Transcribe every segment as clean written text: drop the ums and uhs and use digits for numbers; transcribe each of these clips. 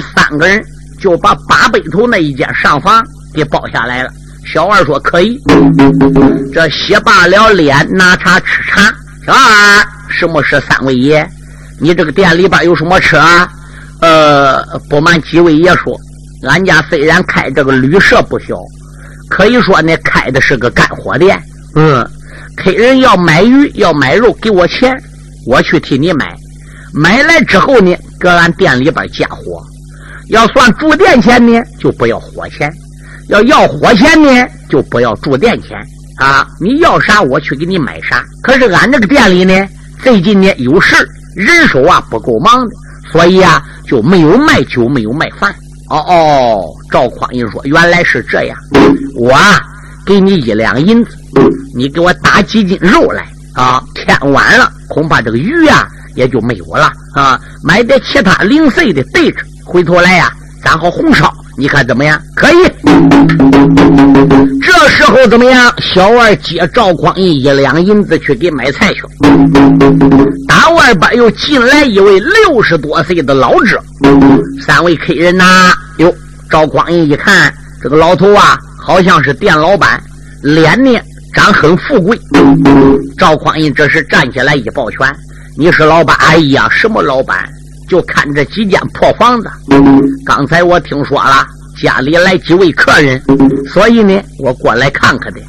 三个人就把八背头那一间上房给包下来了。小二说可以，这写罢了脸拿茶吃茶。小二，什么是三位爷？你这个店里边有什么吃啊？不瞒几位爷说，俺家虽然开这个旅社不小，可以说呢开的是个干活店。客人要买鱼要买肉给我钱，我去替你买，买来之后呢搁俺店里边加火。要算住店钱呢就不要火钱，要火钱呢就不要住店钱啊！你要啥我去给你买啥。可是俺这个店里呢最近呢有事，人手啊不够忙的，所以啊就没有卖酒没有卖饭。哦，赵匡胤说原来是这样，我啊给你1两银子，你给我打几斤肉来啊！天晚了恐怕这个鱼啊也就没有了啊，买点其他零碎的对着，回头来呀咱好红烧，你看怎么样？可以。这时候怎么样？小二接赵匡胤1两银子去给买菜去。打外边又进来一位60多岁的老者。三位客人呐，哟，赵匡胤一看这个老头啊，好像是店老板，脸呢长很富贵。赵匡胤这时站起来一抱拳：“你是老板？哎呀，什么老板？就看这几间破房子。刚才我听说了，家里来几位客人，所以呢，我过来看看的。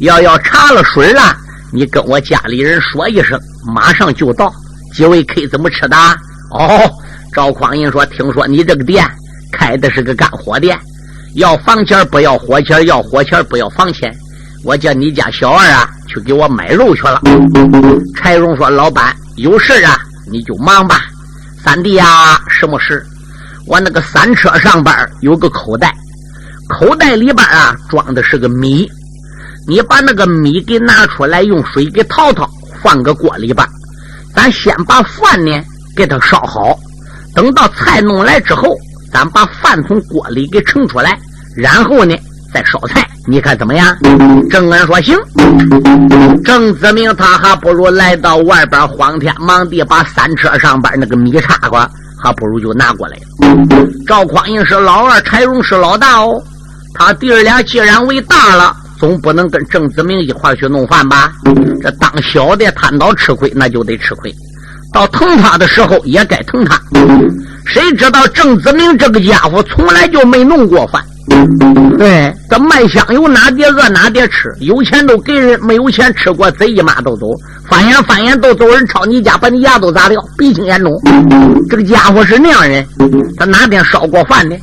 要查了水了，你跟我家里人说一声，马上就到。几位客怎么吃的？哦，赵匡胤说，听说你这个店开的是个干活店，要房钱不要火钱，要火钱不要房钱。我叫你家小二啊，去给我买肉去了。”柴荣说：“老板，有事啊，你就忙吧。”三弟呀，什么事？我那个三车上边有个口袋，口袋里边啊装的是个米，你把那个米给拿出来，用水给淘淘，放个锅里边，咱先把饭呢给它烧好，等到菜弄来之后，咱把饭从锅里给盛出来，然后呢再烧菜，你看怎么样？郑恩说行。郑子明他还不如来到外边荒天忙地把三车上边那个米叉瓜，还不如就拿过来。赵匡胤是老二，柴荣是老大哦。他弟儿俩既然为大了，总不能跟郑子明一块去弄饭吧？这当小的贪到吃亏，那就得吃亏，到疼他的时候也该疼他。谁知道郑子明这个家伙从来就没弄过饭，对，这卖香油哪点饿哪点吃，有钱都给人，没有钱吃过贼一马都走，反眼都走人，吵你家把你牙都砸掉，鼻青眼肿。这个家伙是那样人，他哪点烧过饭呢？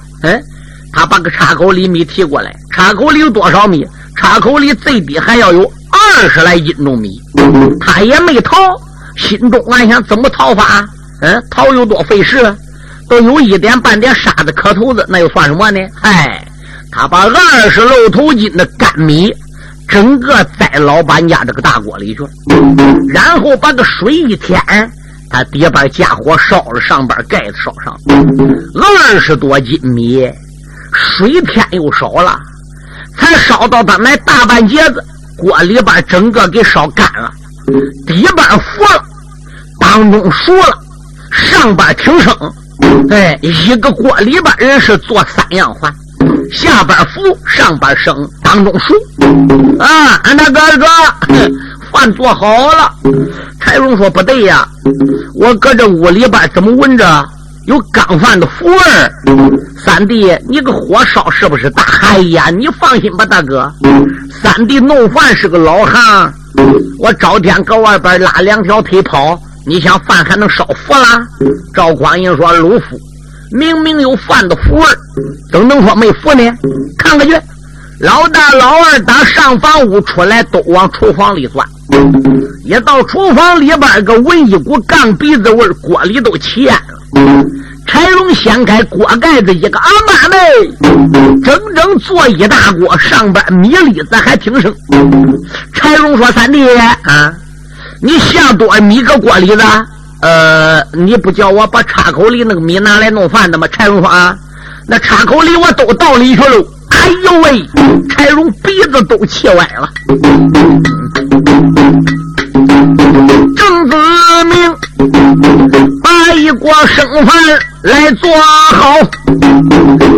他把个叉口里米提过来，叉口里有多少米？叉口里最低还要有20来斤重米，他也没掏，心中暗想怎么掏法？掏有多费事啊？都有一点半点沙子磕头子，那又算什么呢？他把20漏头斤的干米整个在老板家这个大锅里去，然后把个水一添，他底边加火烧了，上边盖子烧上。20多斤米水添又少了，才烧到他那大半截子，锅里边整个给烧干了，底边浮了，当中熟了，上边挺生。一个锅里边人是做3样饭，下边浮，上边生，当中熟啊！俺大哥，饭做好了。柴荣说不对呀，我搁这屋里边怎么闻着有缸饭的腐味儿？三弟，你个火烧是不是大？哎呀，你放心吧，大哥，三弟弄饭是个老行，我找天搁外边拉2条腿跑，你想饭还能少腐啦？赵匡胤说：“鲁夫，明明有饭的腐味，怎能说没腐呢？看看去。”老大老二打上房屋出来，都往厨房里钻。也到厨房里边，个闻一股杠鼻子味，锅里都起烟了。柴荣掀开锅盖子一个，啊妈嘞，整整做一大锅，上边米粒子还挺剩。柴荣说：“三弟啊，你下多米个锅里子？你不叫我把叉口里那个米拿来弄饭的吗？”柴荣说：“啊，那叉口里我都倒里去喽。”哎呦喂，柴荣鼻子都气歪了。郑子明把一锅剩饭来坐好。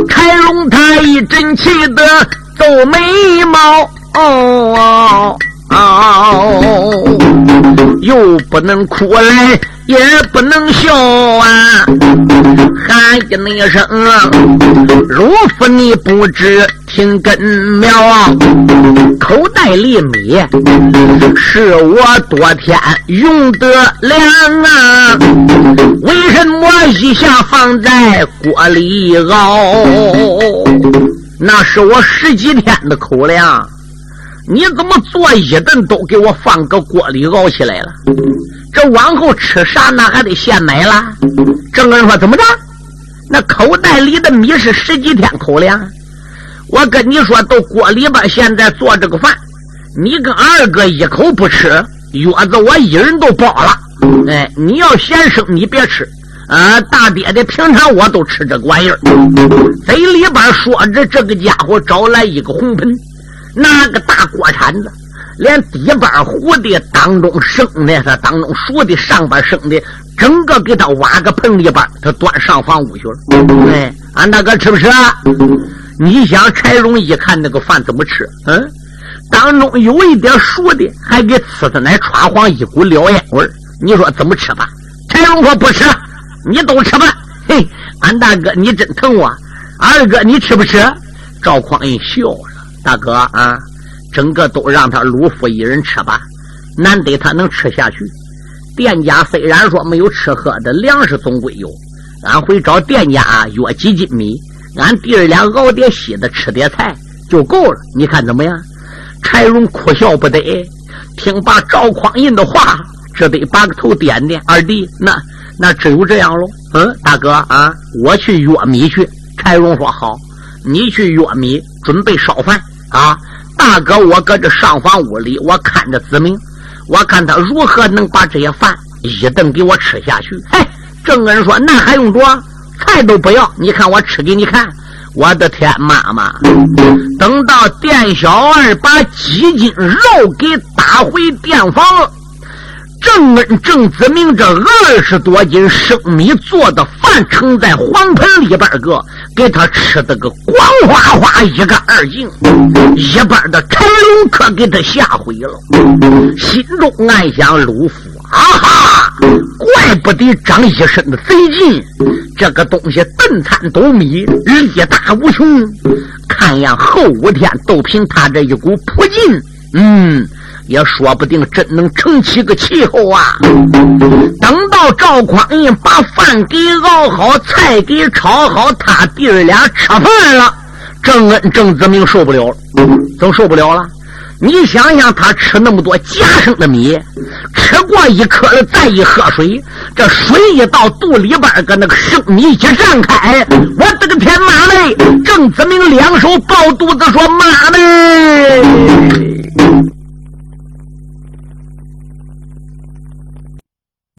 柴龙他一阵气得皱眉毛，哦哦哦，又不能哭来也不能笑啊，喊一那声，如父你不知听根苗，口袋里米是我多天用得粮啊，为什么一下放在锅里熬？那是我十几天的口粮，你怎么做一顿都给我放个锅里熬起来了？这往后吃啥那还得现买了？郑个人说，怎么着？那口袋里的米是十几天口粮？我跟你说，都锅里边现在做这个饭，你跟二哥一口不吃，月子我一人都饱了。哎，你要嫌生你别吃啊，大爹的平常我都吃这个玩意儿。嘴里边说着，这个家伙找来一个红盆，拿个大锅铲子，连底板糊的当中生的，他当中熟的上边生的，整个给他挖个盆里边，他端上房屋去了。哎，俺大哥吃不吃啊？你想柴荣一看那个饭怎么吃，嗯，当中有一点熟的，还给呲的奶刷黄，一股燎烟味儿。你说怎么吃吧？柴荣说不吃，你都吃吧。嘿，俺大哥你真疼我，二哥你吃不吃？赵匡胤笑了，大哥啊，整个都让他鲁父一人吃吧，难得他能吃下去。店家虽然说没有吃喝的，粮食总归有，俺会找店家约几斤米。俺弟儿俩熬点稀的吃点菜就够了，你看怎么样？柴荣苦笑不得，听罢赵匡胤的话，这得把个头点点。二弟，那只有这样喽。嗯，大哥啊，我去约米去。柴荣说好，你去约米，准备烧饭啊。大哥，我搁这上房屋里，我看着子明，我看他如何能把这些饭一顿给我吃下去。嘿，郑个人说，那还用着？菜都不要，你看我吃给你看。我的天，妈妈！等到店小二把几斤肉给打回店房了，郑恩郑子明这20多斤生米做的饭盛在黄盆里边个，给他吃的个光滑滑一个二净，一边的柴龙可给他吓回了，心中暗想鲁父啊哈，怪不得长一身的贼劲，这个东西顿餐斗米，力大无穷。看样后5天都凭他这一股扑劲，嗯，也说不定真能撑起个气候啊！等到赵匡胤把饭给熬好，菜给炒好，他弟儿俩吃饭了，郑恩郑子明受不了了，都受不了了。你想想，他吃那么多家生的米，吃过一颗了再一喝水，这水一到肚里边，跟那个生米一绽开，我这个天妈嘞！郑子明两手抱肚子说：“妈嘞！”